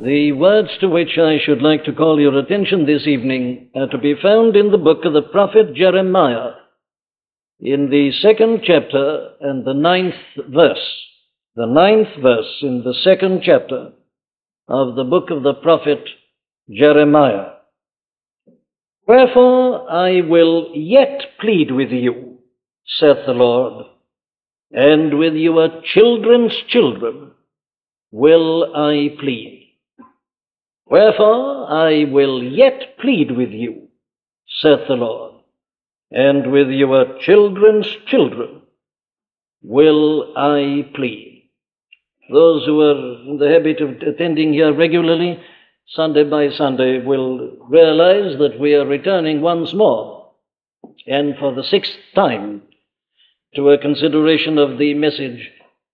The words to which I should like to call your attention this evening are to be found in the book of the prophet Jeremiah, in the 2nd chapter and the 9th verse. The 9th verse in the 2nd chapter of the book of the prophet Jeremiah. Wherefore I will yet plead with you, saith the Lord, and with your children's children will I plead. Wherefore I will yet plead with you, saith the Lord, and with your children's children will I plead. Those who are in the habit of attending here regularly, Sunday by Sunday, will realize that we are returning once more, and for the 6th time, to a consideration of the message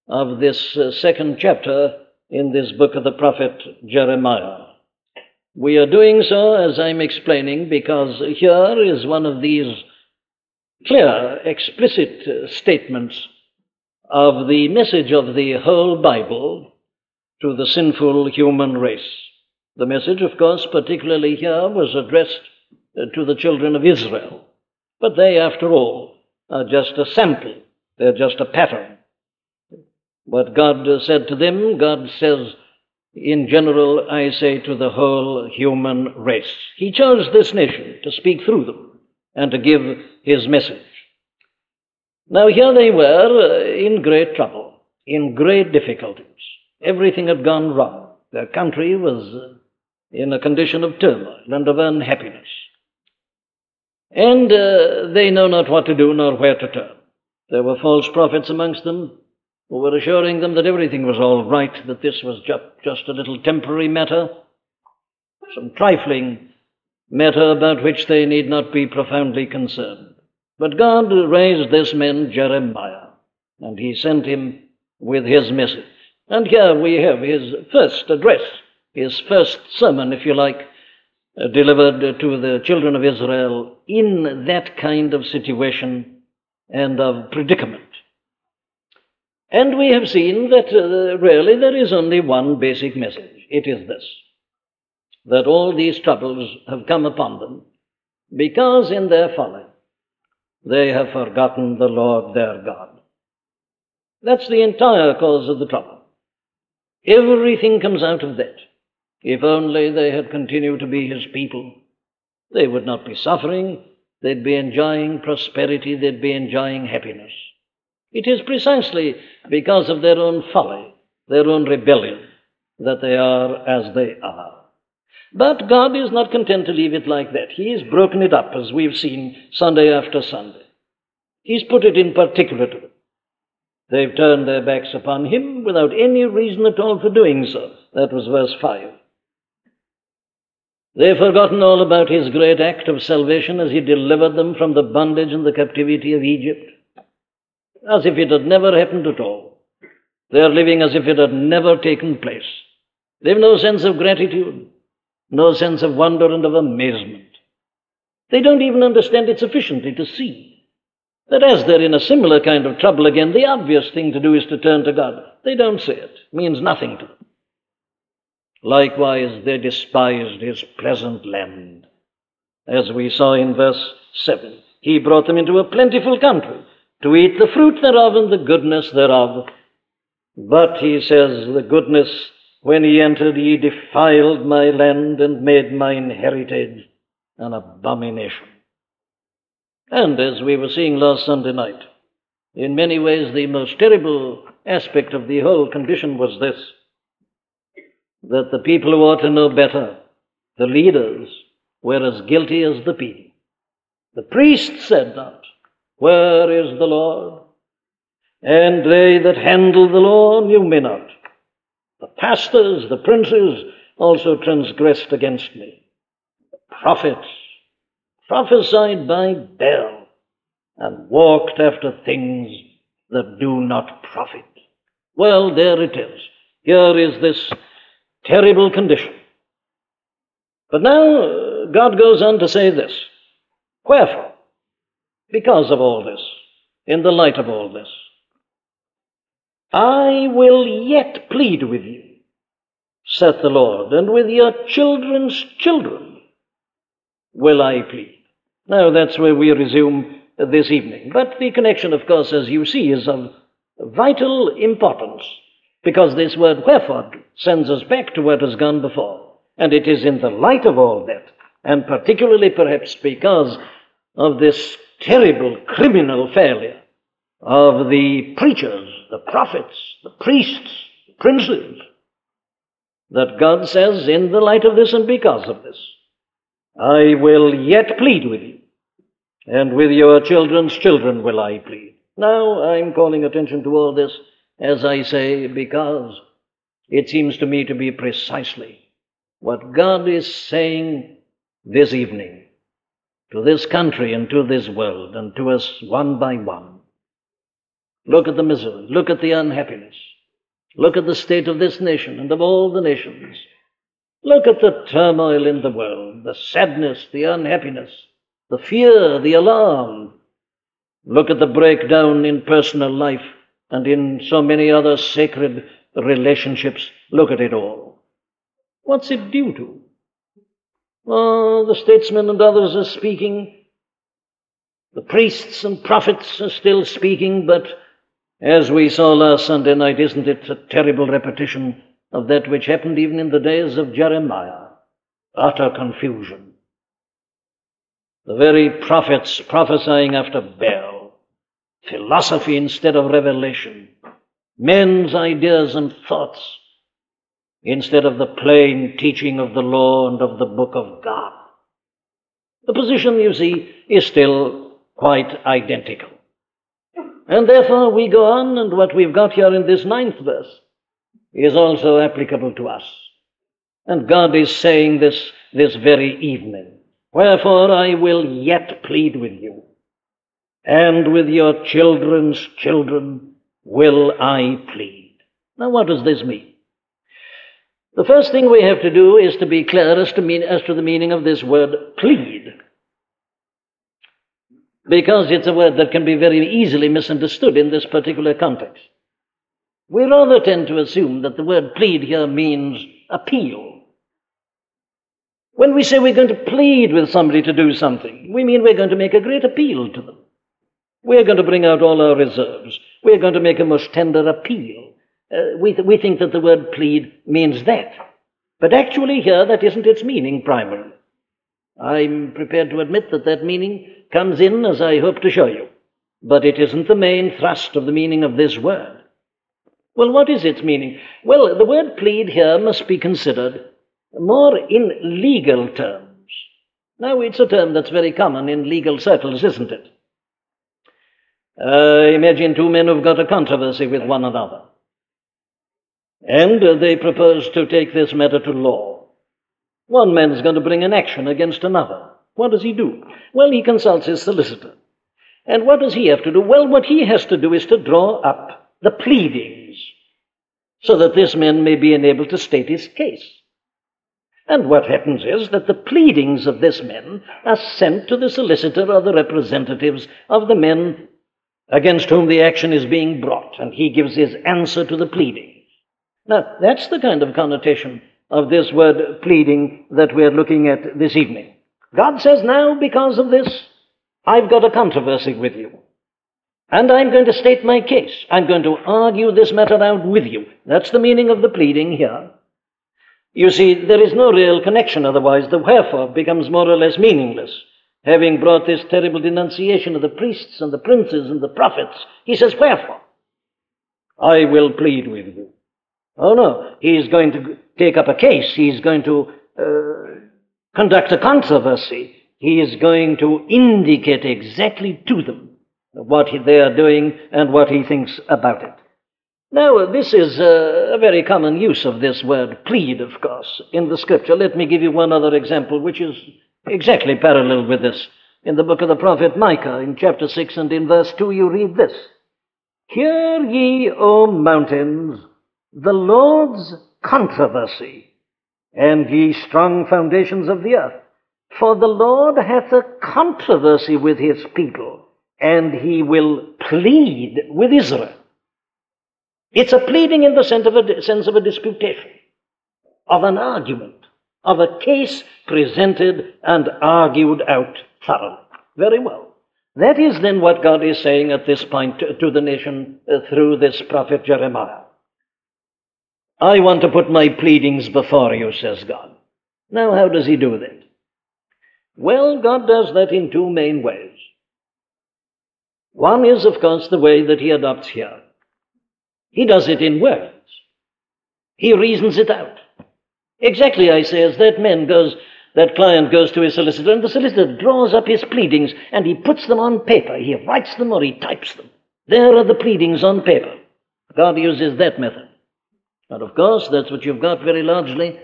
of this 2nd chapter in this book of the prophet Jeremiah. We are doing so, as I'm explaining, because here is one of these clear, explicit statements of the message of the whole Bible to the sinful human race. The message, of course, particularly here, was addressed to the children of Israel. But they, after all, are just a sample. They're just a pattern. What God said to them, God says, in general, I say to the whole human race. He chose this nation to speak through them and to give his message. Now, here they were in great trouble, in great difficulties. Everything had gone wrong. Their country was in a condition of turmoil and of unhappiness. And they know not what to do nor where to turn. There were false prophets amongst them who were assuring them that everything was all right, that this was just a little temporary matter, some trifling matter about which they need not be profoundly concerned. But God raised this man, Jeremiah, and he sent him with his message. And here we have his first address, his first sermon, if you like, delivered to the children of Israel in that kind of situation and of predicament. And we have seen that really there is only one basic message. It is this, that all these troubles have come upon them because in their folly they have forgotten the Lord their God. That's the entire cause of the trouble. Everything comes out of that. If only they had continued to be his people, they would not be suffering, they'd be enjoying prosperity, they'd be enjoying happiness. It is precisely because of their own folly, their own rebellion, that they are as they are. But God is not content to leave it like that. He has broken it up, as we've seen Sunday after Sunday. He's put it in particular to them. They've turned their backs upon him without any reason at all for doing so. That was verse 5. They've forgotten all about his great act of salvation as he delivered them from the bondage and the captivity of Egypt, as if it had never happened at all. They're living as if it had never taken place. They've no sense of gratitude, no sense of wonder and of amazement. They don't even understand it sufficiently to see that as they're in a similar kind of trouble again, the obvious thing to do is to turn to God. They don't say it. It means nothing to them. Likewise, they despised his pleasant land. As we saw in verse 7, he brought them into a plentiful country to eat the fruit thereof and the goodness thereof. But, he says, the goodness, when ye entered, ye defiled my land and made mine heritage an abomination. And as we were seeing last Sunday night, in many ways the most terrible aspect of the whole condition was this, that the people who ought to know better, the leaders, were as guilty as the people. The priests said not, where is the Lord? And they that handled the law knew me not. The pastors, the princes, also transgressed against me. The prophets prophesied by Baal, and walked after things that do not profit. Well, there it is. Here is this terrible condition. But now God goes on to say this. Wherefore? Because of all this, in the light of all this, I will yet plead with you, saith the Lord, and with your children's children will I plead. Now, that's where we resume this evening. But the connection, of course, as you see, is of vital importance, because this word wherefore sends us back to what has gone before. And it is in the light of all that, and particularly perhaps because of this terrible criminal failure of the preachers, the prophets, the priests, the princes, that God says, in the light of this and because of this, I will yet plead with you, and with your children's children will I plead. Now, I'm calling attention to all this, as I say, because it seems to me to be precisely what God is saying this evening to this country and to this world and to us one by one. Look at the misery, look at the unhappiness, look at the state of this nation and of all the nations. Look at the turmoil in the world, the sadness, the unhappiness, the fear, the alarm. Look at the breakdown in personal life and in so many other sacred relationships. Look at it all. What's it due to? Oh, the statesmen and others are speaking. The priests and prophets are still speaking, but as we saw last Sunday night, isn't it a terrible repetition of that which happened even in the days of Jeremiah? Utter confusion. The very prophets prophesying after Baal. Philosophy instead of revelation. Men's ideas and thoughts instead of the plain teaching of the law and of the book of God. The position, you see, is still quite identical. And therefore we go on, and what we've got here in this 9th verse is also applicable to us. And God is saying this very evening, wherefore I will yet plead with you, and with your children's children will I plead. Now, what does this mean? The first thing we have to do is to be clear as to the meaning of this word plead, because it's a word that can be very easily misunderstood in this particular context. We rather tend to assume that the word plead here means appeal. When we say we're going to plead with somebody to do something, we mean we're going to make a great appeal to them. We're going to bring out all our reserves. We're going to make a most tender appeal. We think that the word plead means that. But actually here, that isn't its meaning primarily. I'm prepared to admit that meaning comes in, as I hope to show you. But it isn't the main thrust of the meaning of this word. Well, what is its meaning? Well, the word plead here must be considered more in legal terms. Now, it's a term that's very common in legal circles, isn't it? Imagine two men who've got a controversy with one another, and they propose to take this matter to law. One man's going to bring an action against another. What does he do? Well, he consults his solicitor. And what does he have to do? Well, what he has to do is to draw up the pleadings, so that this man may be enabled to state his case. And what happens is that the pleadings of this man are sent to the solicitor or the representatives of the men against whom the action is being brought, and he gives his answer to the pleadings. Now, that's the kind of connotation of this word pleading that we're looking at this evening. God says, now, because of this, I've got a controversy with you, and I'm going to state my case. I'm going to argue this matter out with you. That's the meaning of the pleading here. You see, there is no real connection otherwise. The wherefore becomes more or less meaningless, having brought this terrible denunciation of the priests and the princes and the prophets. He says, wherefore? I will plead with you. Oh, no. He's going to take up a case. He's going to conduct a controversy. He is going to indicate exactly to them what they are doing and what he thinks about it. Now, this is a very common use of this word plead, of course, in the Scripture. Let me give you one other example, which is exactly parallel with this. In the book of the prophet Micah, in chapter 6 and in verse 2, you read this. Hear ye, O mountains, the Lord's controversy, and ye strong foundations of the earth. For the Lord hath a controversy with his people, and he will plead with Israel. It's a pleading in the sense of a disputation. of an argument, of a case presented and argued out thoroughly. Very well. That is then what God is saying at this point to the nation through this prophet Jeremiah. I want to put my pleadings before you, says God. Now, how does he do that? Well, God does that in two main ways. One is, of course, the way that he adopts here. He does it in words. He reasons it out. Exactly, I say, as that client goes to his solicitor, and the solicitor draws up his pleadings, and he puts them on paper. He writes them or he types them. There are the pleadings on paper. God uses that method. And, of course, that's what you've got very largely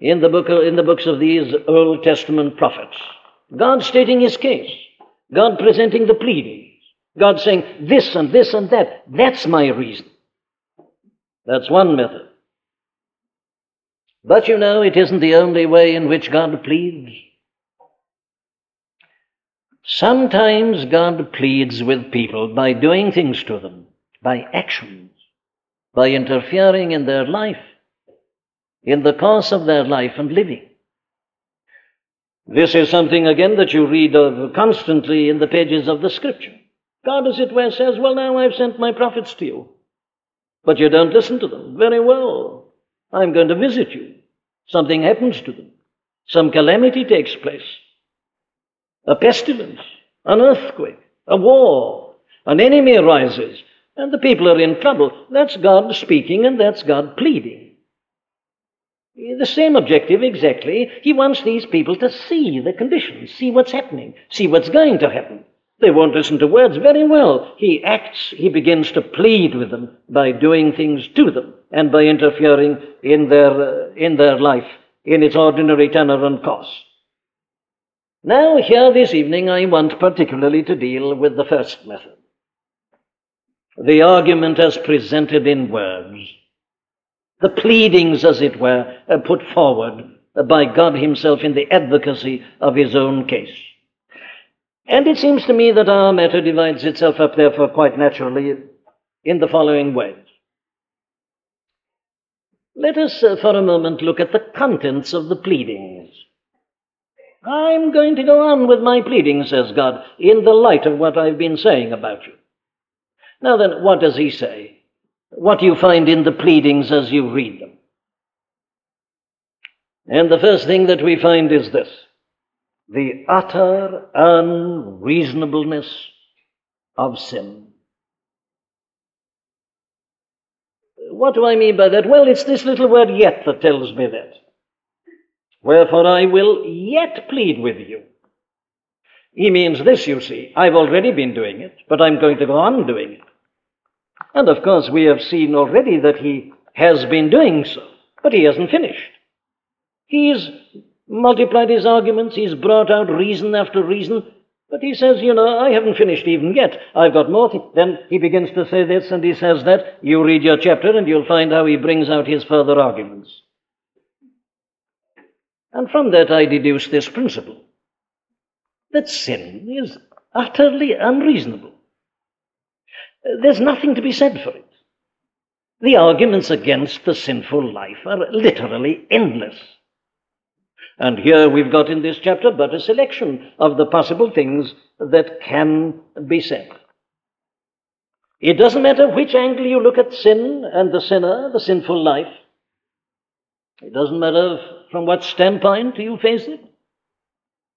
in the books of these Old Testament prophets. God stating his case. God presenting the pleadings. God saying, this and this and that. That's my reason. That's one method. But you know, it isn't the only way in which God pleads. Sometimes God pleads with people by doing things to them, by actions, by interfering in their life, in the course of their life and living. This is something, again, that you read of constantly in the pages of the Scripture. God, as it were, says, well, now I've sent my prophets to you, but you don't listen to them. Very well. I'm going to visit you. Something happens to them. Some calamity takes place. A pestilence, an earthquake, a war, an enemy arises, and the people are in trouble. That's God speaking and that's God pleading. The same objective exactly. He wants these people to see the conditions, see what's happening, see what's going to happen. They won't listen to words. Very well. He acts, he begins to plead with them by doing things to them and by interfering in their life, in its ordinary tenor and course. Now, here this evening, I want particularly to deal with the first method. The argument as presented in words. The pleadings, as it were, are put forward by God himself in the advocacy of his own case. And it seems to me that our matter divides itself up, therefore, quite naturally in the following ways. Let us, for a moment, look at the contents of the pleadings. I'm going to go on with my pleadings, says God, in the light of what I've been saying about you. Now then, what does he say? What do you find in the pleadings as you read them? And the first thing that we find is this: the utter unreasonableness of sin. What do I mean by that? Well, it's this little word yet that tells me that. Wherefore I will yet plead with you. He means this, you see. I've already been doing it, but I'm going to go on doing it. And of course, we have seen already that he has been doing so, but he hasn't finished. He's multiplied his arguments, he's brought out reason after reason, but he says, you know, I haven't finished even yet. I've got more things. Then he begins to say this and he says that. You read your chapter and you'll find how he brings out his further arguments. And from that I deduce this principle, that sin is utterly unreasonable. There's nothing to be said for it. The arguments against the sinful life are literally endless. And here we've got in this chapter but a selection of the possible things that can be said. It doesn't matter which angle you look at sin and the sinner, the sinful life. It doesn't matter from what standpoint you face it.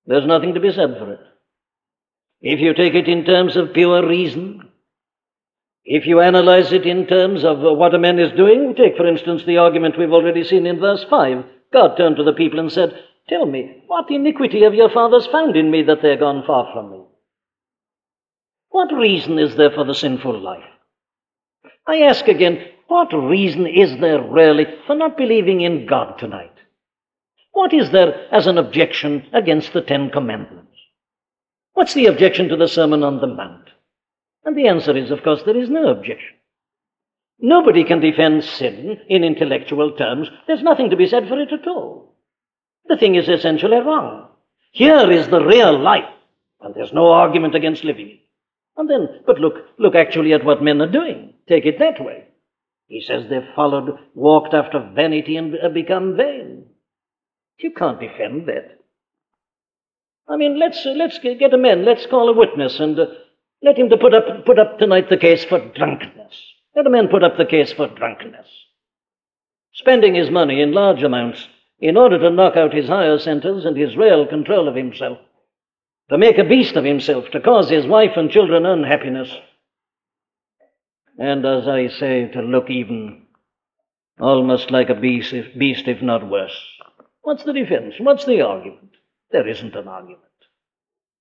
There's nothing to be said for it. If you take it in terms of pure reason, if you analyze it in terms of what a man is doing, take, for instance, the argument we've already seen in verse 5. God turned to the people and said, tell me, what iniquity have your fathers found in me that they are gone far from me? What reason is there for the sinful life? I ask again, what reason is there really for not believing in God tonight? What is there as an objection against the 10 Commandments? What's the objection to the Sermon on the Mount? And the answer is, of course, there is no objection. Nobody can defend sin in intellectual terms. There's nothing to be said for it at all. The thing is essentially wrong. Here is the real life, and there's no argument against living it. And then, but look actually at what men are doing. Take it that way. He says they followed, walked after vanity and become vain. You can't defend that. I mean, let's get a man, let's call a witness and let him to put up tonight the case for drunkenness. Let a man put up the case for drunkenness. Spending his money in large amounts in order to knock out his higher centers and his real control of himself, to make a beast of himself, to cause his wife and children unhappiness, and, as I say, to look even almost like a beast, if not worse. What's the defense? What's the argument? There isn't an argument.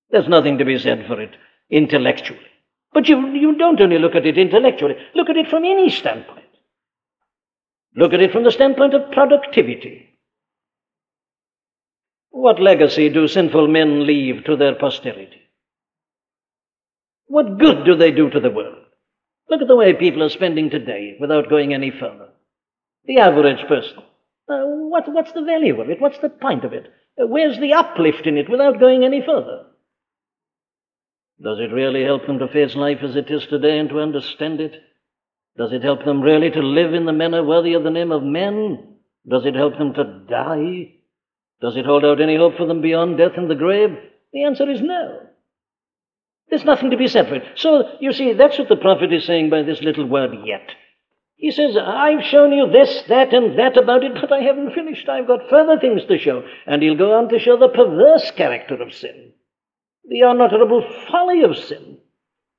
There's nothing to be said for it intellectually. But you don't only look at it intellectually. Look at it from any standpoint. Look at it from the standpoint of productivity. What legacy do sinful men leave to their posterity? What good do they do to the world? Look at the way people are spending today without going any further. The average person. What's the value of it? What's the point of it? Where's the uplift in it without going any further? Does it really help them to face life as it is today and to understand it? Does it help them really to live in the manner worthy of the name of man? Does it help them to die? Does it hold out any hope for them beyond death and the grave? The answer is no. There's nothing to be said for it. So, you see, that's what the prophet is saying by this little word, yet. He says, I've shown you this, that, and that about it, but I haven't finished. I've got further things to show. And he'll go on to show the perverse character of sin, the unutterable folly of sin,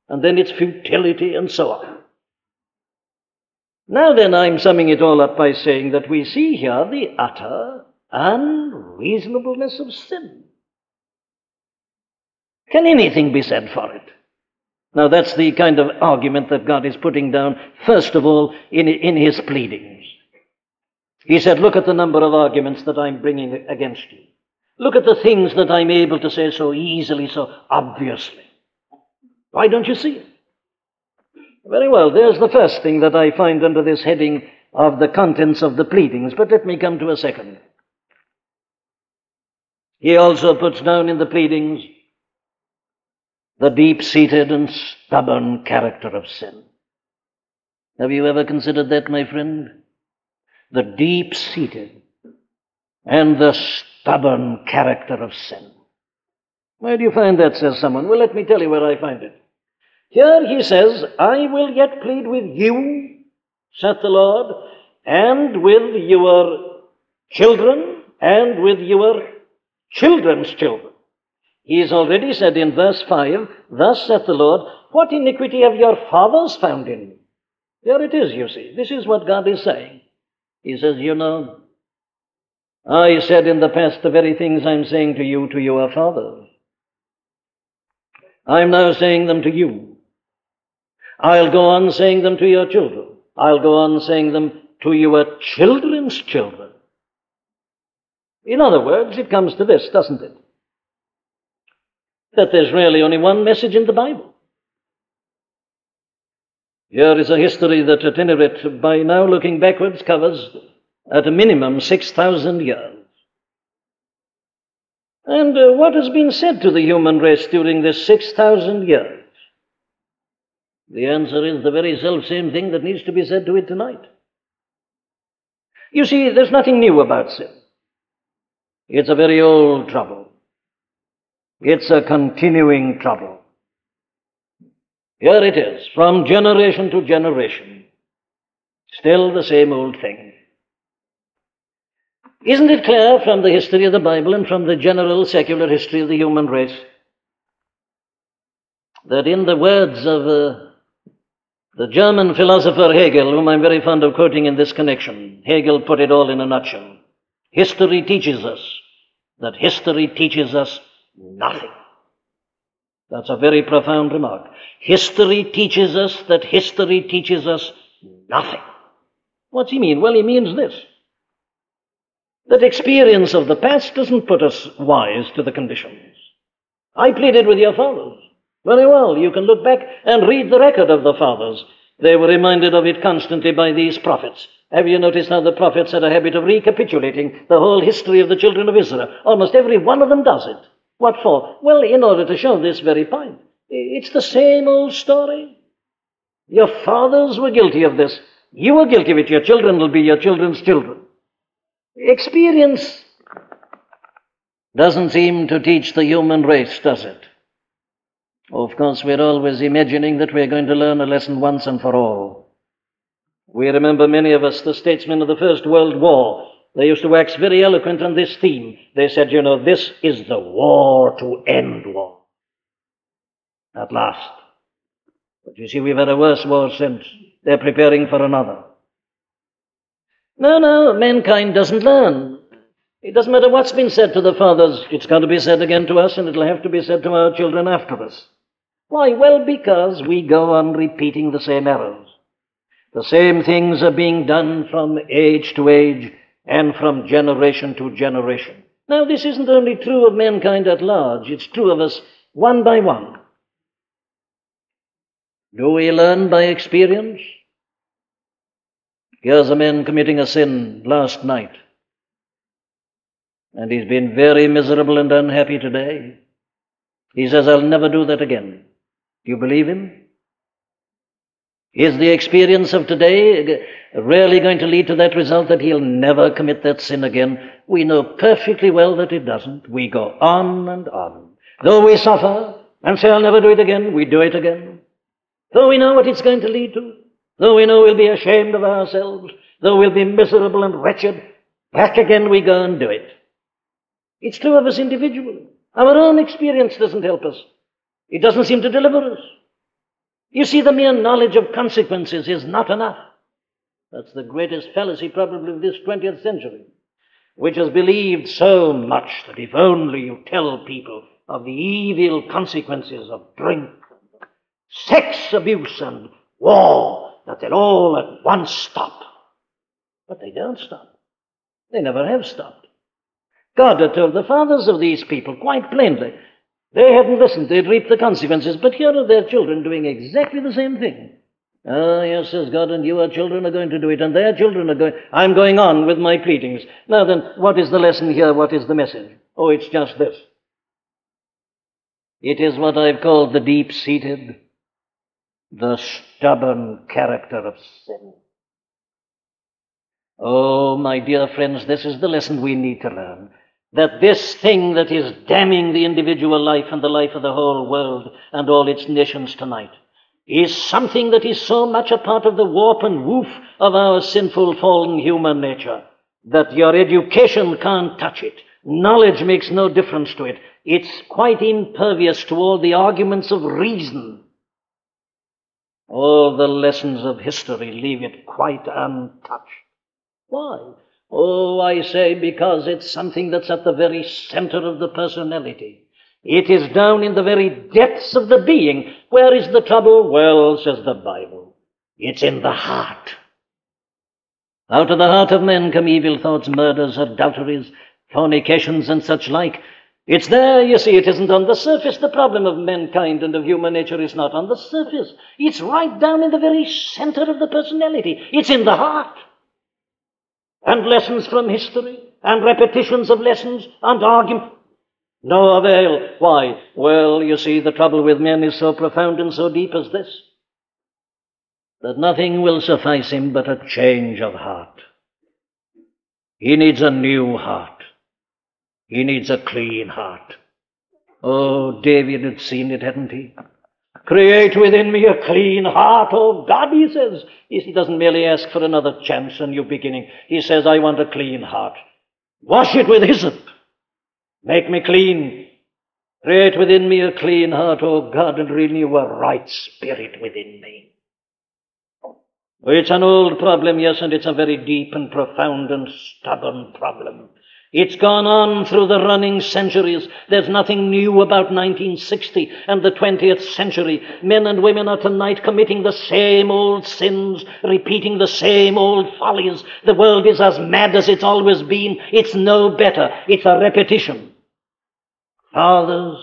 and then its futility and so on. Now then, I'm summing it all up by saying that we see here the utter unreasonableness of sin. Can anything be said for it? Now that's the kind of argument that God is putting down, first of all, in his pleadings. He said, look at the number of arguments that I'm bringing against you. Look at the things that I'm able to say so easily, so obviously. Why don't you see it? Very well, there's the first thing that I find under this heading of the contents of the pleadings, but let me come to a second. He also puts down in the pleadings the deep-seated and stubborn character of sin. Have you ever considered that, my friend? The deep-seated and the stubborn character of sin. Where do you find that, says someone? Well, let me tell you where I find it. Here he says, I will yet plead with you, saith the Lord, and with your children, and with your children's children. He has already said in verse 5, thus saith the Lord, what iniquity have your fathers found in me? There it is, you see. This is what God is saying. He says, you know, I said in the past the very things I'm saying to your fathers. I'm now saying them to you. I'll go on saying them to your children. I'll go on saying them to your children's children. In other words, it comes to this, doesn't it? That there's really only one message in the Bible. Here is a history that, at any rate, by now looking backwards, covers at a minimum 6,000 years. And what has been said to the human race during this 6,000 years? The answer is the very self-same thing that needs to be said to it tonight. You see, there's nothing new about sin. It's a very old trouble. It's a continuing trouble. Here it is, from generation to generation. Still the same old thing. Isn't it clear from the history of the Bible and from the general secular history of the human race that, in the words of the German philosopher Hegel, whom I'm very fond of quoting in this connection, Hegel put it all in a nutshell. History teaches us that history teaches us nothing. That's a very profound remark. History teaches us that history teaches us nothing. What's he mean? Well, he means this. That experience of the past doesn't put us wise to the conditions. I pleaded with your fathers. Very well, you can look back and read the record of the fathers. They were reminded of it constantly by these prophets. Have you noticed how the prophets had a habit of recapitulating the whole history of the children of Israel? Almost every one of them does it. What for? Well, in order to show this very point. It's the same old story. Your fathers were guilty of this. You were guilty of it. Your children will be your children's children. Experience doesn't seem to teach the human race, does it? Of course, we're always imagining that we're going to learn a lesson once and for all. We remember, many of us, the statesmen of the First World War. They used to wax very eloquent on this theme. They said, you know, this is the war to end war. At last. But you see, we've had a worse war since. They're preparing for another. No, mankind doesn't learn. It doesn't matter what's been said to the fathers. It's going to be said again to us, and it'll have to be said to our children after us. Why? Well, because we go on repeating the same errors. The same things are being done from age to age, and from generation to generation. Now, this isn't only true of mankind at large, it's true of us one by one. Do we learn by experience? Here's a man committing a sin last night, and he's been very miserable and unhappy today. He says, I'll never do that again. Do you believe him? Is the experience of today really going to lead to that result, that he'll never commit that sin again? We know perfectly well that it doesn't. We go on and on. Though we suffer and say, I'll never do it again, we do it again. Though we know what it's going to lead to, though we know we'll be ashamed of ourselves, though we'll be miserable and wretched, back again we go and do it. It's true of us individually. Our own experience doesn't help us. It doesn't seem to deliver us. You see, the mere knowledge of consequences is not enough. That's the greatest fallacy probably of this 20th century, which has believed so much that if only you tell people of the evil consequences of drink, sex abuse, and war, that they'll all at once stop. But they don't stop. They never have stopped. God had told the fathers of these people quite plainly. They hadn't listened. They'd reaped the consequences. But here are their children doing exactly the same thing. Oh, yes, says God, and your children are going to do it, and their children are going... I'm going on with my pleadings. Now then, what is the lesson here? What is the message? Oh, it's just this. It is what I've called the deep-seated, the stubborn character of sin. Oh, my dear friends, this is the lesson we need to learn. That this thing that is damning the individual life and the life of the whole world and all its nations tonight is something that is so much a part of the warp and woof of our sinful, fallen human nature that your education can't touch it. Knowledge makes no difference to it. It's quite impervious to all the arguments of reason. All the lessons of history leave it quite untouched. Why? Oh, I say, because it's something that's at the very center of the personality. It is down in the very depths of the being. Where is the trouble? Well, says the Bible, it's in the heart. Out of the heart of men come evil thoughts, murders, adulteries, fornications, and such like. It's there, you see, it isn't on the surface. The problem of mankind and of human nature is not on the surface. It's right down in the very center of the personality. It's in the heart. And lessons from history, and repetitions of lessons, and argument, no avail. Why? Well, you see, the trouble with men is so profound and so deep as this, that nothing will suffice him but a change of heart. He needs a new heart. He needs a clean heart. Oh, David had seen it, hadn't he? Create within me a clean heart, O God, he says. He doesn't merely ask for another chance, a new beginning. He says, I want a clean heart. Wash it with hyssop. Make me clean. Create within me a clean heart, O God, and renew a right spirit within me. It's an old problem, yes, and it's a very deep and profound and stubborn problem. It's gone on through the running centuries. There's nothing new about 1960 and the 20th century. Men and women are tonight committing the same old sins, repeating the same old follies. The world is as mad as it's always been. It's no better. It's a repetition. Fathers,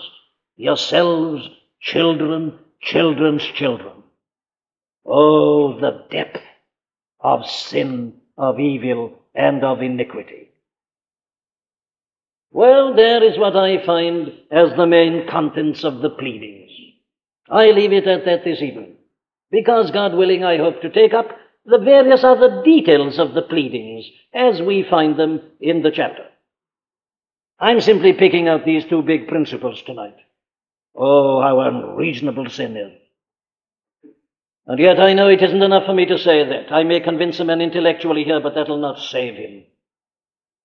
yourselves, children, children's children. Oh, the depth of sin, of evil, and of iniquity. Well, there is what I find as the main contents of the pleadings. I leave it at that this evening, because, God willing, I hope to take up the various other details of the pleadings as we find them in the chapter. I'm simply picking out these two big principles tonight. Oh, how unreasonable sin is. And yet I know it isn't enough for me to say that. I may convince a man intellectually here, but that'll not save him.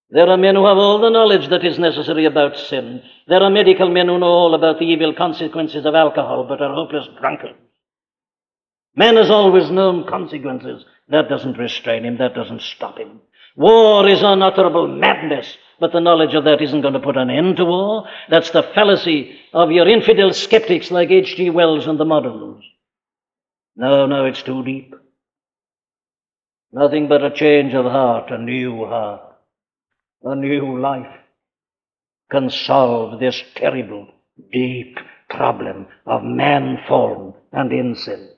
There are men who have all the knowledge that is necessary about sin. There are medical men who know all about the evil consequences of alcohol, but are hopeless drunkards. Man has always known consequences. That doesn't restrain him. That doesn't stop him. War is unutterable madness, but the knowledge of that isn't going to put an end to war. That's the fallacy of your infidel skeptics like H.G. Wells and the moderns. No, it's too deep. Nothing but a change of heart. A new life can solve this terrible, deep problem of man fallen and in sin.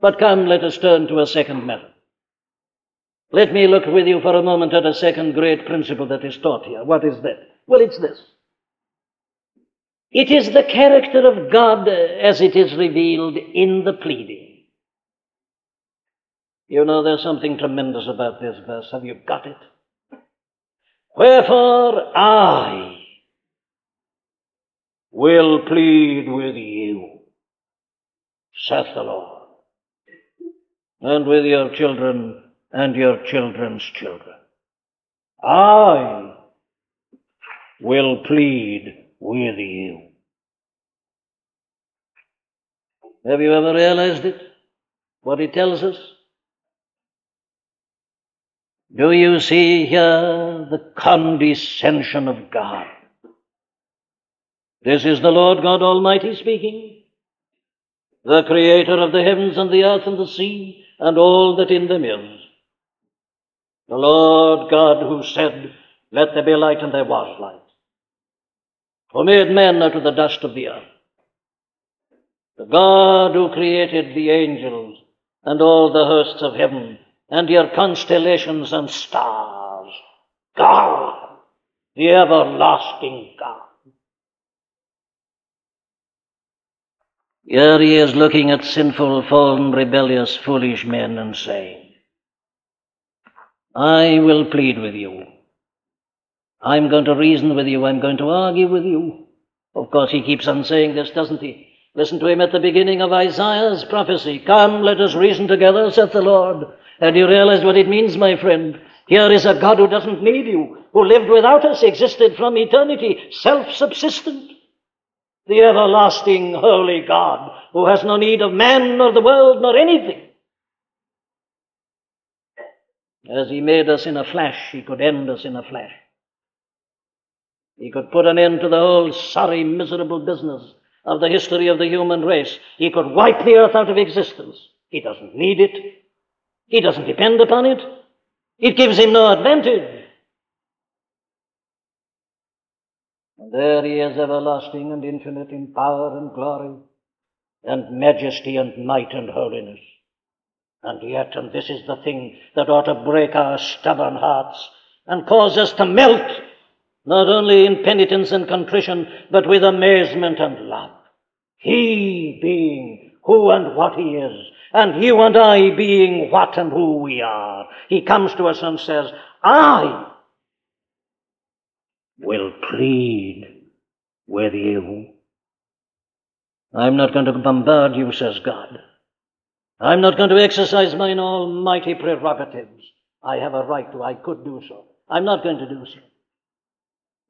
But come, let us turn to a second matter. Let me look with you for a moment at a second great principle that is taught here. What is that? Well, it's this. It is the character of God as it is revealed in the pleading. You know, there's something tremendous about this verse. Have you got it? Wherefore I will plead with you, saith the Lord, and with your children and your children's children. I will plead with you. Have you ever realized it? What it tells us? Do you see here the condescension of God? This is the Lord God Almighty speaking, the creator of the heavens and the earth and the sea and all that in them is. The Lord God who said, "Let there be light," and there was light. Who made man out of the dust of the earth. The God who created the angels and all the hosts of heaven, and your constellations and stars. God, the everlasting God. Here he is looking at sinful, fallen, rebellious, foolish men and saying, I will plead with you. I'm going to reason with you. I'm going to argue with you. Of course, he keeps on saying this, doesn't he? Listen to him at the beginning of Isaiah's prophecy. Come, let us reason together, saith the Lord. And you realize what it means, my friend. Here is a God who doesn't need you, who lived without us, existed from eternity, self-subsistent. The everlasting, holy God, who has no need of man, nor the world, nor anything. As he made us in a flash, he could end us in a flash. He could put an end to the whole sorry, miserable business of the history of the human race. He could wipe the earth out of existence. He doesn't need it. He doesn't depend upon it. It gives him no advantage. And there he is, everlasting and infinite in power and glory and majesty and might and holiness. And yet, and this is the thing that ought to break our stubborn hearts and cause us to melt, not only in penitence and contrition, but with amazement and love. He being who and what he is, and you and I being what and who we are. He comes to us and says, I will plead with you. I'm not going to bombard you, says God. I'm not going to exercise mine almighty prerogatives. I have a right to, I could do so. I'm not going to do so.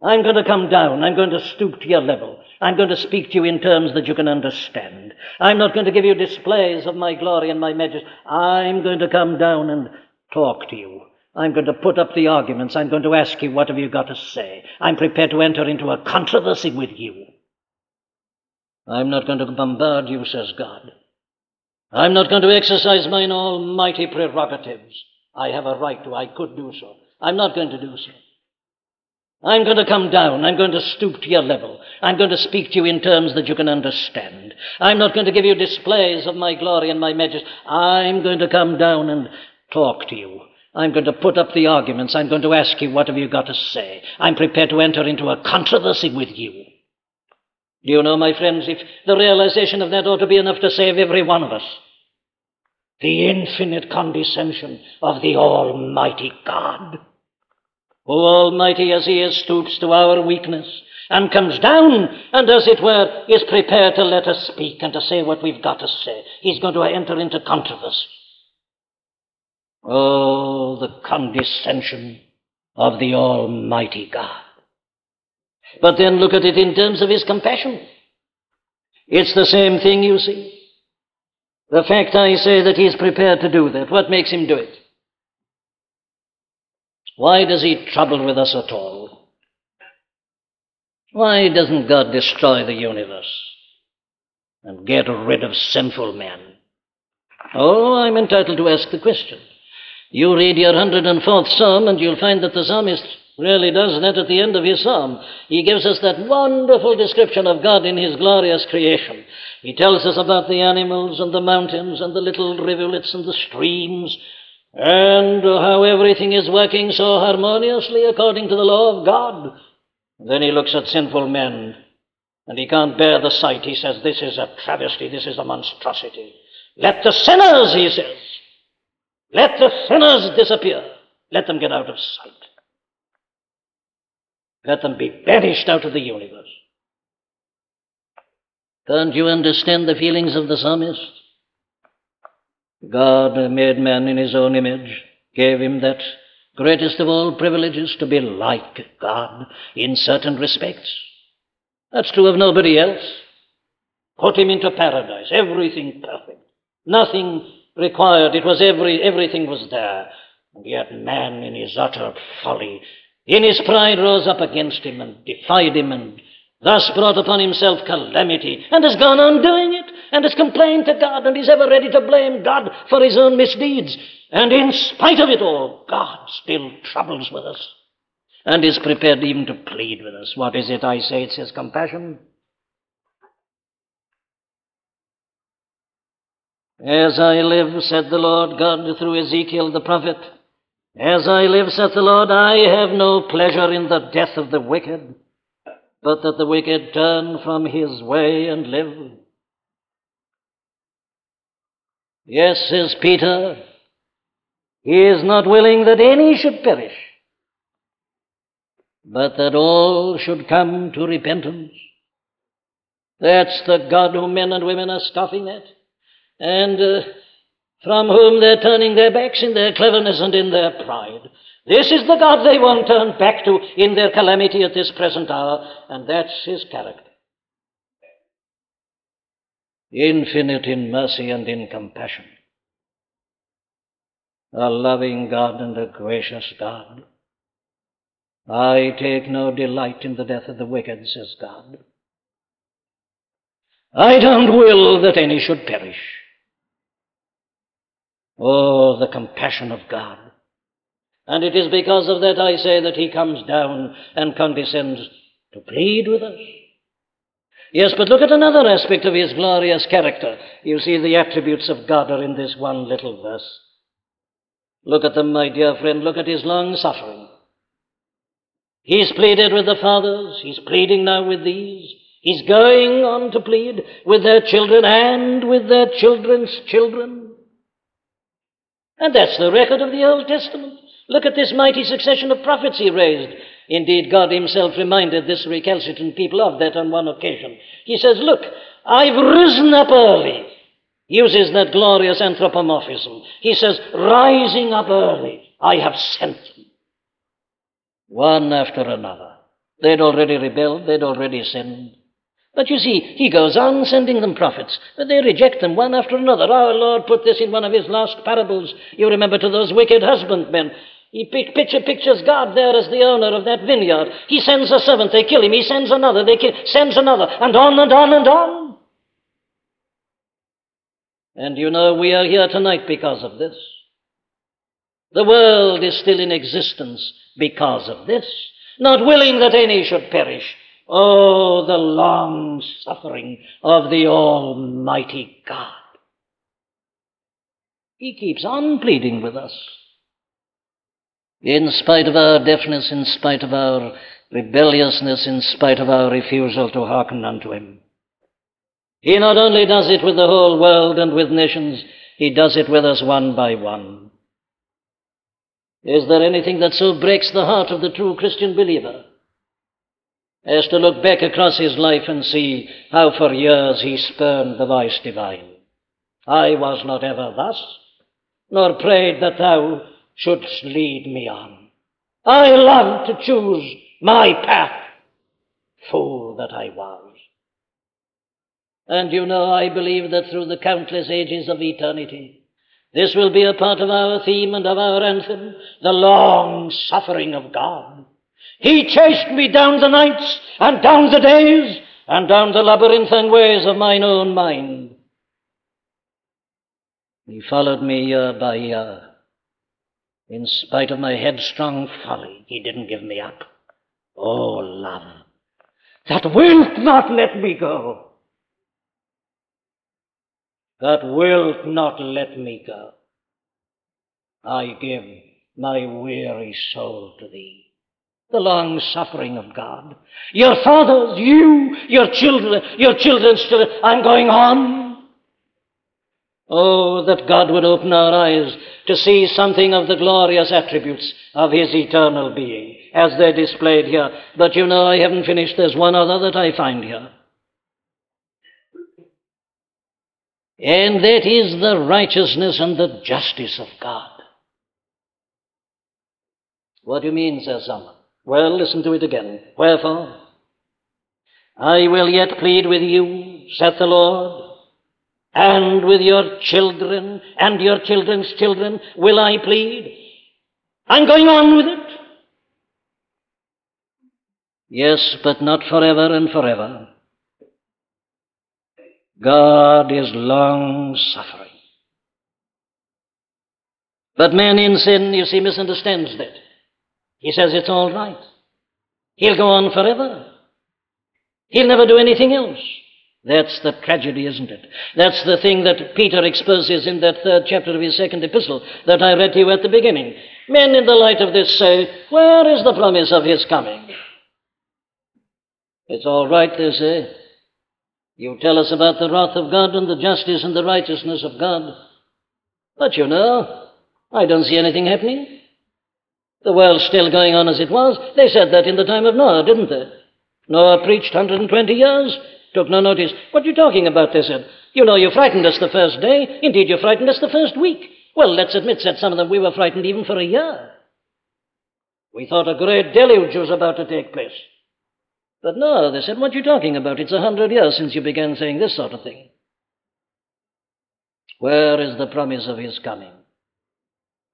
I'm going to come down. I'm going to stoop to your level. I'm going to speak to you in terms that you can understand. I'm not going to give you displays of my glory and my majesty. I'm going to come down and talk to you. I'm going to put up the arguments. I'm going to ask you, what have you got to say? I'm prepared to enter into a controversy with you. I'm not going to bombard you, says God. I'm not going to exercise mine almighty prerogatives. I have a right to. I could do so. I'm not going to do so. I'm going to come down. I'm going to stoop to your level. I'm going to speak to you in terms that you can understand. I'm not going to give you displays of my glory and my majesty. I'm going to come down and talk to you. I'm going to put up the arguments. I'm going to ask you, what have you got to say? I'm prepared to enter into a controversy with you. Do you know, my friends, if the realization of that ought to be enough to save every one of us. the infinite condescension of the Almighty God, who almighty as he is stoops to our weakness and comes down and, as it were, is prepared to let us speak and to say what we've got to say. He's going to enter into controversy. Oh, the condescension of the Almighty God. But then look at it in terms of his compassion. It's the same thing, you see. The fact I say that he's prepared to do that, what makes him do it? Why does he trouble with us at all? Why doesn't God destroy the universe and get rid of sinful men? Oh, I'm entitled to ask the question. You read your 104th Psalm and you'll find that the psalmist really does that at the end of his psalm. He gives us that wonderful description of God in his glorious creation. He tells us about the animals and the mountains and the little rivulets and the streams, and how everything is working so harmoniously according to the law of God. Then he looks at sinful men, and he can't bear the sight. He says, this is a travesty, this is a monstrosity. Let the sinners, he says, let the sinners disappear. Let them get out of sight. Let them be banished out of the universe. Can't you understand the feelings of the psalmist? God made man in his own image, gave him that greatest of all privileges, to be like God in certain respects. That's true of nobody else. Put him into paradise, everything perfect. Nothing required, it was everything was there. And yet man in his utter folly, in his pride, rose up against him and defied him, and thus brought upon himself calamity, and has gone on doing it, and has complained to God, and is ever ready to blame God for his own misdeeds. And in spite of it all, God still troubles with us, and is prepared even to plead with us. What is it I say? It's his compassion. As I live, said the Lord God through Ezekiel the prophet, as I live, saith the Lord, I have no pleasure in the death of the wicked, but that the wicked turn from his way and live. Yes, says Peter, he is not willing that any should perish, but that all should come to repentance. That's the God whom men and women are scoffing at, and from whom they're turning their backs in their cleverness and in their pride. This is the God they won't turn back to in their calamity at this present hour, and that's his character. Infinite in mercy and in compassion. A loving God and a gracious God. I take no delight in the death of the wicked, says God. I don't will that any should perish. Oh, the compassion of God. And it is because of that, I say, that he comes down and condescends to plead with us. Yes, but look at another aspect of his glorious character. You see, the attributes of God are in this one little verse. Look at them, my dear friend. Look at his long-suffering. He's pleaded with the fathers. He's pleading now with these. He's going on to plead with their children and with their children's children. And that's the record of the Old Testament. Look at this mighty succession of prophets he raised. Indeed, God himself reminded this recalcitrant people of that on one occasion. He says, look, I've risen up early. He uses that glorious anthropomorphism. He says, rising up early, I have sent them. One after another. They'd already rebelled, they'd already sinned. But you see, he goes on sending them prophets, but they reject them one after another. Our Lord put this in one of his last parables, you remember, to those wicked husbandmen. He pictures God there as the owner of that vineyard. He sends a servant, they kill him. He sends another, they kill him. Sends another, and on and on and on. And you know, we are here tonight because of this. The world is still in existence because of this, not willing that any should perish. Oh, the long suffering of the Almighty God. He keeps on pleading with us. In spite of our deafness, in spite of our rebelliousness, in spite of our refusal to hearken unto him. He not only does it with the whole world and with nations, He does it with us one by one. Is there anything that so breaks the heart of the true Christian believer as to look back across his life and see how for years he spurned the voice divine? I was not ever thus, nor prayed that thou shouldst lead me on. I longed to choose my path, fool that I was. And you know, I believe that through the countless ages of eternity, this will be a part of our theme and of our anthem, the long suffering of God. He chased me down the nights and down the days and down the labyrinthine ways of mine own mind. He followed me year by year. In spite of my headstrong folly, he didn't give me up. Oh, love, that wilt not let me go. That wilt not let me go. I give my weary soul to thee. The long suffering of God. Your fathers, you, your children's children. I'm going on. Oh, that God would open our eyes to see something of the glorious attributes of his eternal being, as they're displayed here. But you know, I haven't finished. There's one other that I find here. And that is the righteousness and the justice of God. What do you mean, says someone? Well, listen to it again. Wherefore, I will yet plead with you, saith the Lord, and with your children and your children's children will I plead. I'm going on with it. Yes, but not forever and forever. God is long-suffering. But man in sin, you see, misunderstands that. He says it's all right. He'll go on forever. He'll never do anything else. That's the tragedy, isn't it? That's the thing that Peter exposes in that third chapter of his second epistle that I read to you at the beginning. Men in the light of this say, where is the promise of his coming? It's all right, they say. You tell us about the wrath of God and the justice and the righteousness of God. But you know, I don't see anything happening. The world's still going on as it was. They said that in the time of Noah, didn't they? Noah preached 120 years, took no notice. What are you talking about, they said. You know, you frightened us the first day. Indeed, you frightened us the first week. Well, let's admit, said some of them, we were frightened even for a year. We thought a great deluge was about to take place. But no, they said, what are you talking about? It's 100 years since you began saying this sort of thing. Where is the promise of his coming?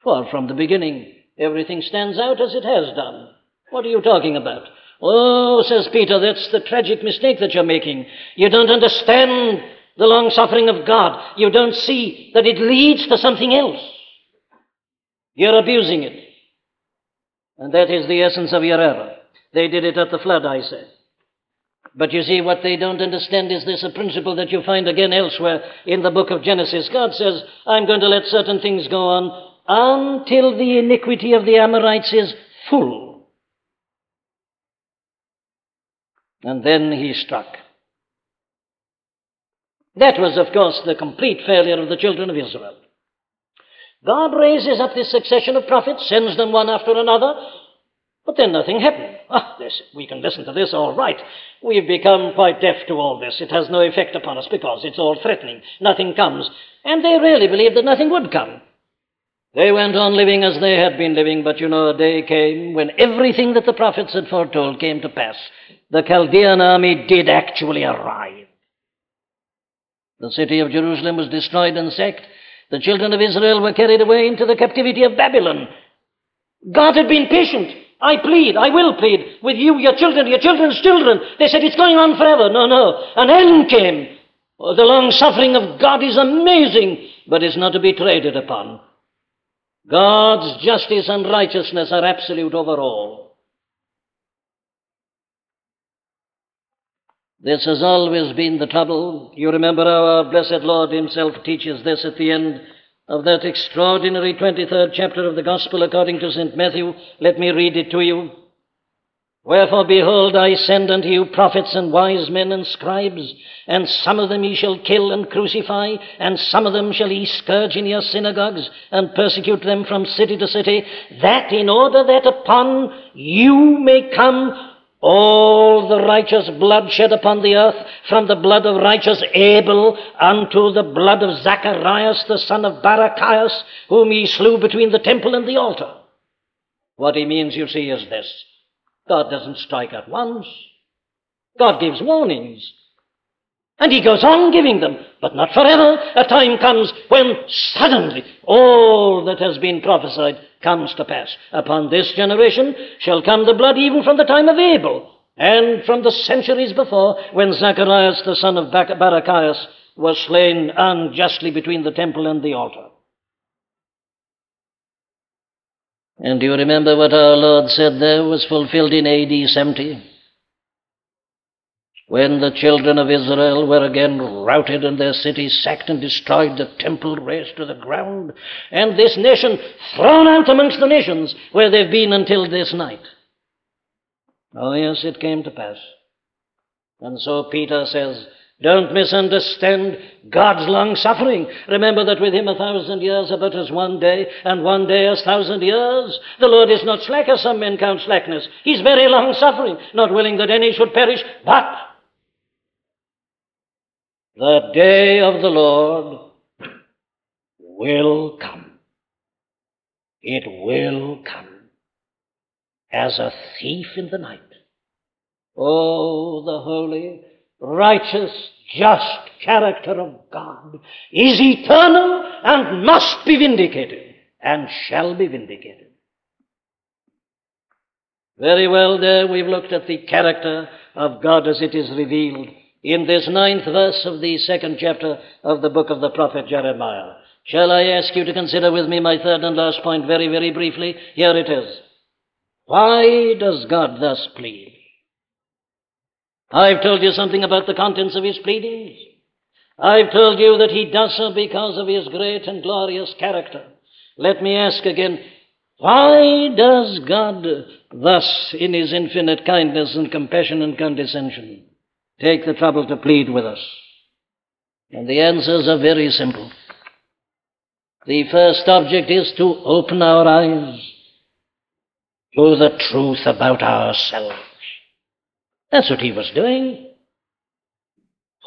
For from the beginning, everything stands out as it has done. What are you talking about? Oh, says Peter, that's the tragic mistake that you're making. You don't understand the long-suffering of God. You don't see that it leads to something else. You're abusing it. And that is the essence of your error. They did it at the flood, I say. But you see, what they don't understand is this, a principle that you find again elsewhere in the book of Genesis. God says, I'm going to let certain things go on until the iniquity of the Amorites is full. And then he struck. That was, of course, the complete failure of the children of Israel. God raises up this succession of prophets, sends them one after another, but then nothing happened. This, we can listen to this, all right. We've become quite deaf to all this. It has no effect upon us because it's all threatening. Nothing comes. And they really believed that nothing would come. They went on living as they had been living, but you know, a day came when everything that the prophets had foretold came to pass. The Chaldean army did actually arrive. The city of Jerusalem was destroyed and sacked. The children of Israel were carried away into the captivity of Babylon. God had been patient. I plead, I will plead, with you, your children, your children's children. They said, it's going on forever. No, no. An end came. Oh, the long-suffering of God is amazing, but it's not to be traded upon. God's justice and righteousness are absolute over all. This has always been the trouble. You remember how our blessed Lord himself teaches this at the end of that extraordinary 23rd chapter of the Gospel according to St. Matthew. Let me read it to you. Wherefore, behold, I send unto you prophets and wise men and scribes, and some of them ye shall kill and crucify, and some of them shall ye scourge in your synagogues, and persecute them from city to city, that in order that upon you may come all the righteous blood shed upon the earth, from the blood of righteous Abel unto the blood of Zacharias the son of Barachias, whom ye slew between the temple and the altar. What he means, you see, is this. God doesn't strike at once. God gives warnings. And he goes on giving them, but not forever. A time comes when suddenly all that has been prophesied comes to pass. Upon this generation shall come the blood even from the time of Abel, and from the centuries before, when Zacharias the son of Barachias was slain unjustly between the temple and the altar. And do you remember what our Lord said there was fulfilled in A.D. 70? When the children of Israel were again routed and their cities sacked and destroyed, the temple razed to the ground, and this nation thrown out amongst the nations where they've been until this night. Oh yes, it came to pass. And so Peter says, don't misunderstand God's long-suffering. Remember that with him 1,000 years are but as one day, and one day as 1,000 years. The Lord is not slack, as some men count slackness. He's very long-suffering, not willing that any should perish, but the day of the Lord will come. It will come as a thief in the night. Oh, the holy, righteous, just character of God is eternal and must be vindicated, and shall be vindicated. Very well, there we've looked at the character of God as it is revealed in this 9th verse of the 2nd chapter of the book of the prophet Jeremiah. Shall I ask you to consider with me my 3rd and last point very, very briefly? Here it is. Why does God thus plead? I've told you something about the contents of his pleadings. I've told you that he does so because of his great and glorious character. Let me ask again, why does God thus, in his infinite kindness and compassion and condescension, take the trouble to plead with us? And the answers are very simple. The first object is to open our eyes to the truth about ourselves. That's what he was doing.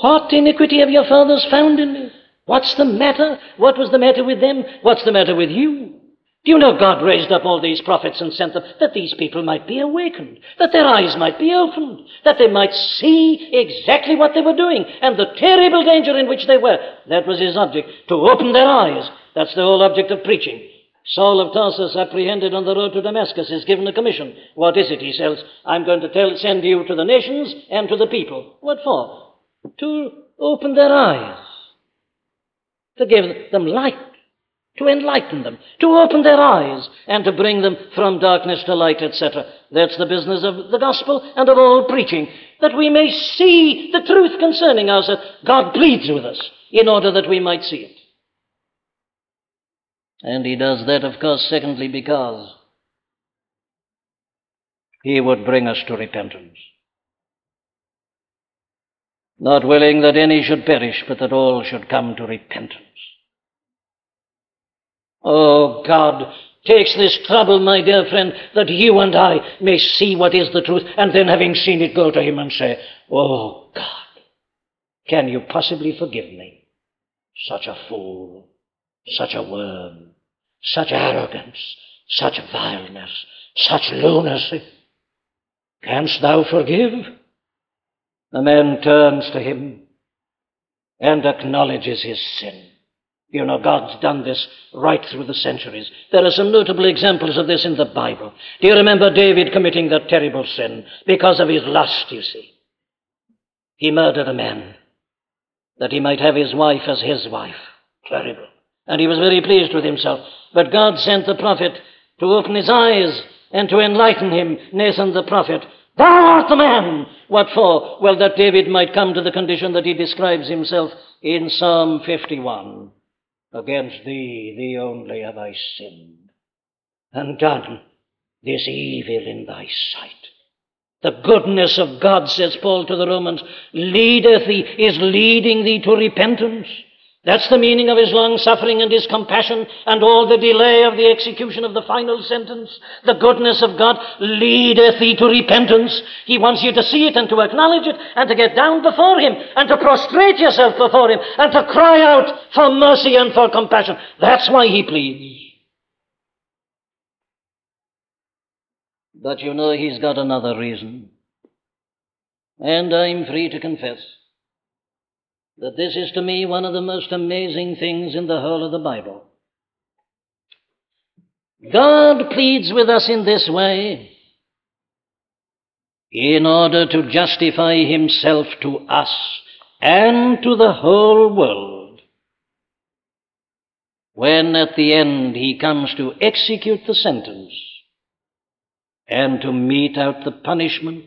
What iniquity have your fathers found in me? What's the matter? What was the matter with them? What's the matter with you? Do you know God raised up all these prophets and sent them that these people might be awakened, that their eyes might be opened, that they might see exactly what they were doing and the terrible danger in which they were? That was his object, to open their eyes. That's the whole object of preaching. Saul of Tarsus, apprehended on the road to Damascus, is given a commission. What is it? He says, I'm going to send you to the nations and to the people. What for? To open their eyes, to give them light, to enlighten them, to open their eyes, and to bring them from darkness to light, etc. That's the business of the gospel and of all preaching, that we may see the truth concerning ourselves. God pleads with us in order that we might see it. And he does that, of course, secondly, because he would bring us to repentance. Not willing that any should perish, but that all should come to repentance. Oh, God takes this trouble, my dear friend, that you and I may see what is the truth, and then, having seen it, go to him and say, oh, God, can you possibly forgive me? Such a fool. Such a worm, such arrogance, such vileness, such lunacy. Canst thou forgive? The man turns to him and acknowledges his sin. You know, God's done this right through the centuries. There are some notable examples of this in the Bible. Do you remember David committing that terrible sin because of his lust, you see? He murdered a man that he might have his wife as his wife. Terrible. And he was very pleased with himself. But God sent the prophet to open his eyes and to enlighten him, Nathan the prophet. Thou art the man! What for? Well, that David might come to the condition that he describes himself in Psalm 51. Against thee, thee only have I sinned, and done this evil in thy sight, The goodness of God, says Paul to the Romans, leadeth thee, is leading thee to repentance. That's the meaning of his long suffering and his compassion and all the delay of the execution of the final sentence. The goodness of God leadeth thee to repentance. He wants you to see it and to acknowledge it and to get down before him and to prostrate yourself before him and to cry out for mercy and for compassion. That's why he pleads. But you know he's got another reason. And I'm free to confess that this is to me one of the most amazing things in the whole of the Bible. God pleads with us in this way in order to justify himself to us and to the whole world when at the end he comes to execute the sentence and to mete out the punishment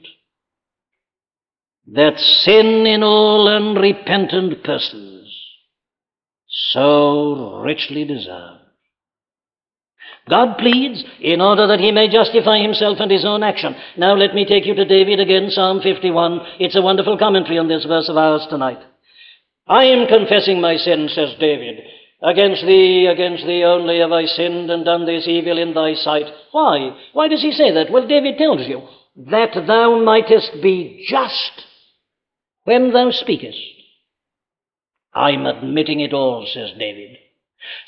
that sin in all unrepentant persons so richly deserves. God pleads in order that he may justify himself and his own action. Now let me take you to David again, Psalm 51. It's a wonderful commentary on this verse of ours tonight. I am confessing my sin, says David. Against thee only have I sinned and done this evil in thy sight. Why? Why does he say that? Well, David tells you, that thou mightest be just when thou speakest. I'm admitting it all, says David,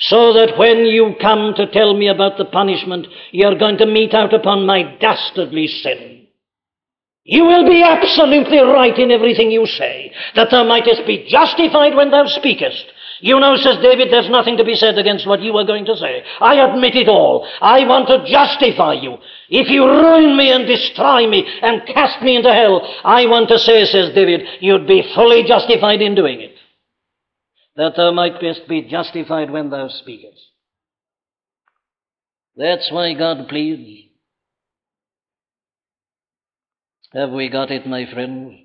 so that when you come to tell me about the punishment you're going to mete out upon my dastardly sin, you will be absolutely right in everything you say, that thou mightest be justified when thou speakest. You know, says David, there's nothing to be said against what you are going to say. I admit it all. I want to justify you. If you ruin me and destroy me and cast me into hell, I want to say, says David, you'd be fully justified in doing it. That thou mightest be justified when thou speakest. That's why God pleads. Have we got it, my friends?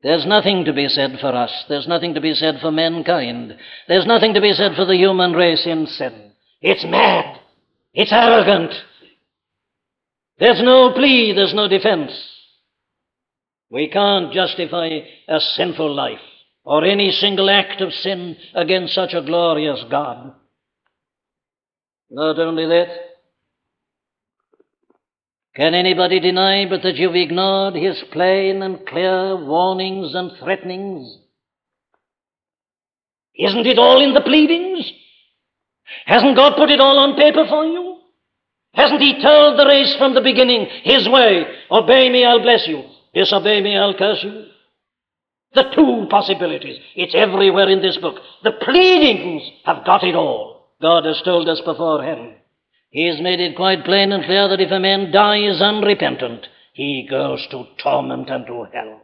There's nothing to be said for us. There's nothing to be said for mankind. There's nothing to be said for the human race in sin. It's mad. It's arrogant. There's no plea. There's no defense. We can't justify a sinful life or any single act of sin against such a glorious God. Not only that, can anybody deny but that you've ignored his plain and clear warnings and threatenings? Isn't it all in the pleadings? Hasn't God put it all on paper for you? Hasn't he told the race from the beginning his way? Obey me, I'll bless you. Disobey me, I'll curse you. The two possibilities. It's everywhere in this book. The pleadings have got it all. God has told us beforehand. He's made it quite plain and clear that if a man dies unrepentant, he goes to torment and to hell.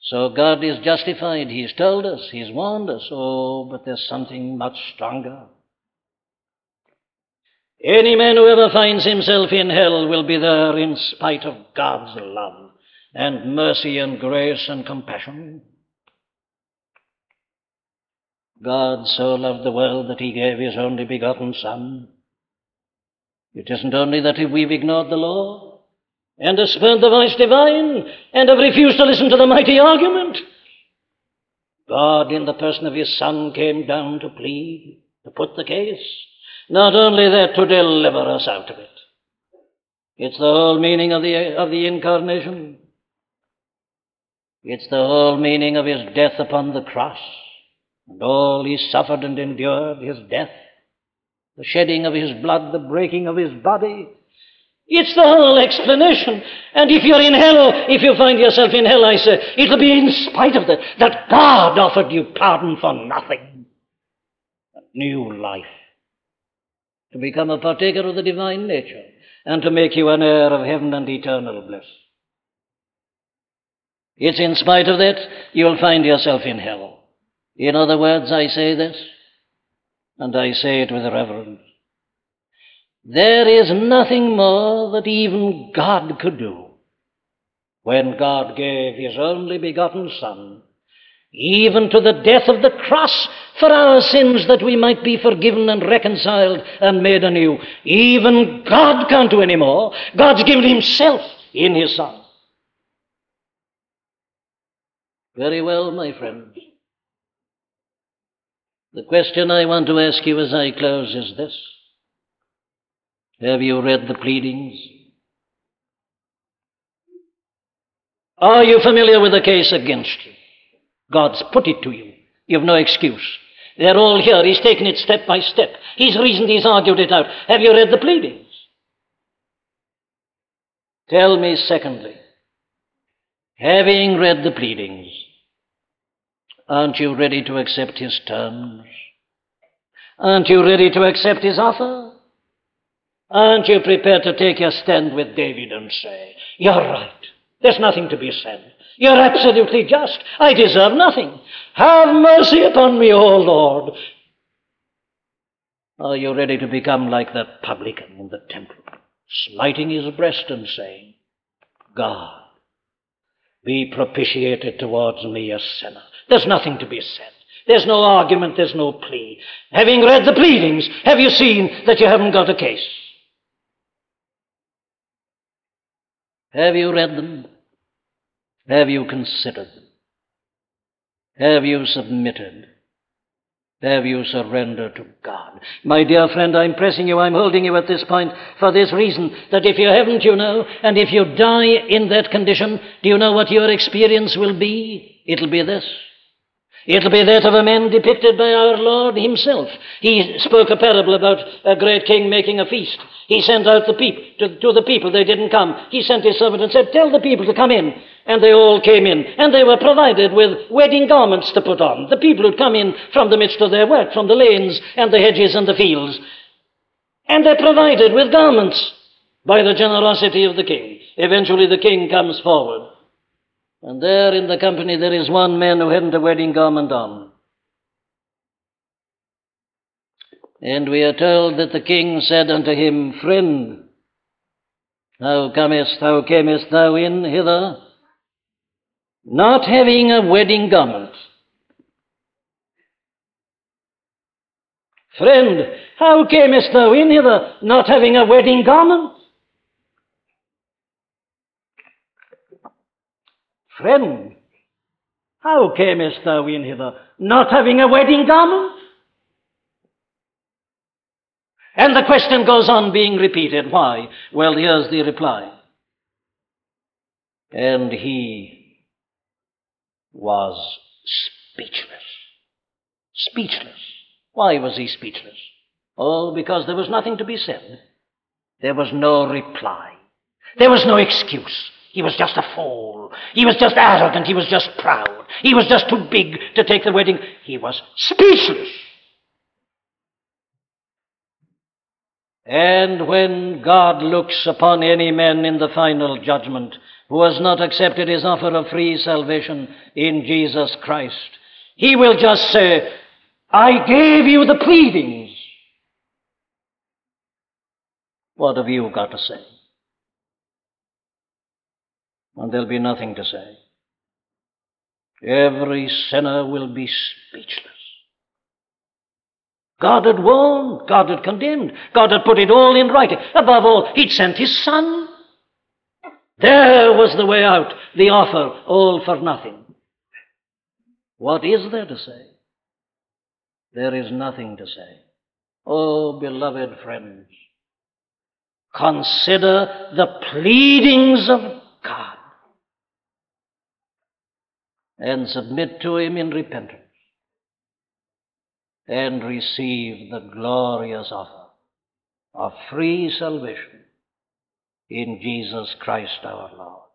So God is justified. He's told us. He's warned us. Oh, but there's something much stronger. Any man who ever finds himself in hell will be there in spite of God's love and mercy and grace and compassion. God so loved the world that he gave his only begotten Son. It isn't only that we've ignored the law and have spurned the voice divine and have refused to listen to the mighty argument. God, in the person of his Son, came down to plead, to put the case. Not only that, to deliver us out of it. It's the whole meaning of the incarnation. It's the whole meaning of his death upon the cross. And all he suffered and endured, his death, the shedding of his blood, the breaking of his body. It's the whole explanation. And if you're in hell, if you find yourself in hell, I say, it'll be in spite of that God offered you pardon for nothing. A new life. To become a partaker of the divine nature and to make you an heir of heaven and eternal bliss. It's in spite of that you'll find yourself in hell. In other words, I say this, and I say it with reverence. There is nothing more that even God could do when God gave his only begotten Son even to the death of the cross for our sins, that we might be forgiven and reconciled and made anew. Even God can't do any more. God's given himself in his Son. Very well, my friend. The question I want to ask you as I close is this. Have you read the pleadings? Are you familiar with the case against you? God's put it to you. You have no excuse. They're all here. He's taken it step by step. He's reasoned, he's argued it out. Have you read the pleadings? Tell me, secondly, having read the pleadings, aren't you ready to accept his terms? Aren't you ready to accept his offer? Aren't you prepared to take your stand with David and say, "You're right. There's nothing to be said. You're absolutely just. I deserve nothing. Have mercy upon me, O Lord." Are you ready to become like that publican in the temple, smiting his breast and saying, "God, be propitiated towards me, a sinner"? There's nothing to be said. There's no argument. There's no plea. Having read the pleadings, have you seen that you haven't got a case? Have you read them? Have you considered them? Have you submitted? Have you surrendered to God? My dear friend, I'm pressing you, I'm holding you at this point for this reason, that if you haven't, you know, and if you die in that condition, do you know what your experience will be? It'll be this. It'll be that of a man depicted by our Lord himself. He spoke a parable about a great king making a feast. He sent out the people to the people. They didn't come. He sent his servant and said, "Tell the people to come in." And they all came in. And they were provided with wedding garments to put on. The people who'd come in from the midst of their work, from the lanes and the hedges and the fields. And they're provided with garments by the generosity of the king. Eventually the king comes forward. And there in the company there is one man who hadn't a wedding garment on. And we are told that the king said unto him, "Friend, how camest thou in hither, not having a wedding garment? Friend, how camest thou in hither, not having a wedding garment? Friend, how camest thou in hither, not having a wedding garment?" And the question goes on being repeated. Why? Well, here's the reply. And he was speechless. Speechless. Why was he speechless? Oh, because there was nothing to be said. There was no reply. There was no excuse. He was just a fool. He was just arrogant. He was just proud. He was just too big to take the wedding. He was speechless. And when God looks upon any man in the final judgment who has not accepted his offer of free salvation in Jesus Christ, he will just say, "I gave you the pleadings. What have you got to say?" And there'll be nothing to say. Every sinner will be speechless. God had warned, God had condemned, God had put it all in writing. Above all, he'd sent his Son. There was the way out, the offer, all for nothing. What is there to say? There is nothing to say. Oh, beloved friends, consider the pleadings of God and submit to him in repentance and receive the glorious offer of free salvation in Jesus Christ our Lord.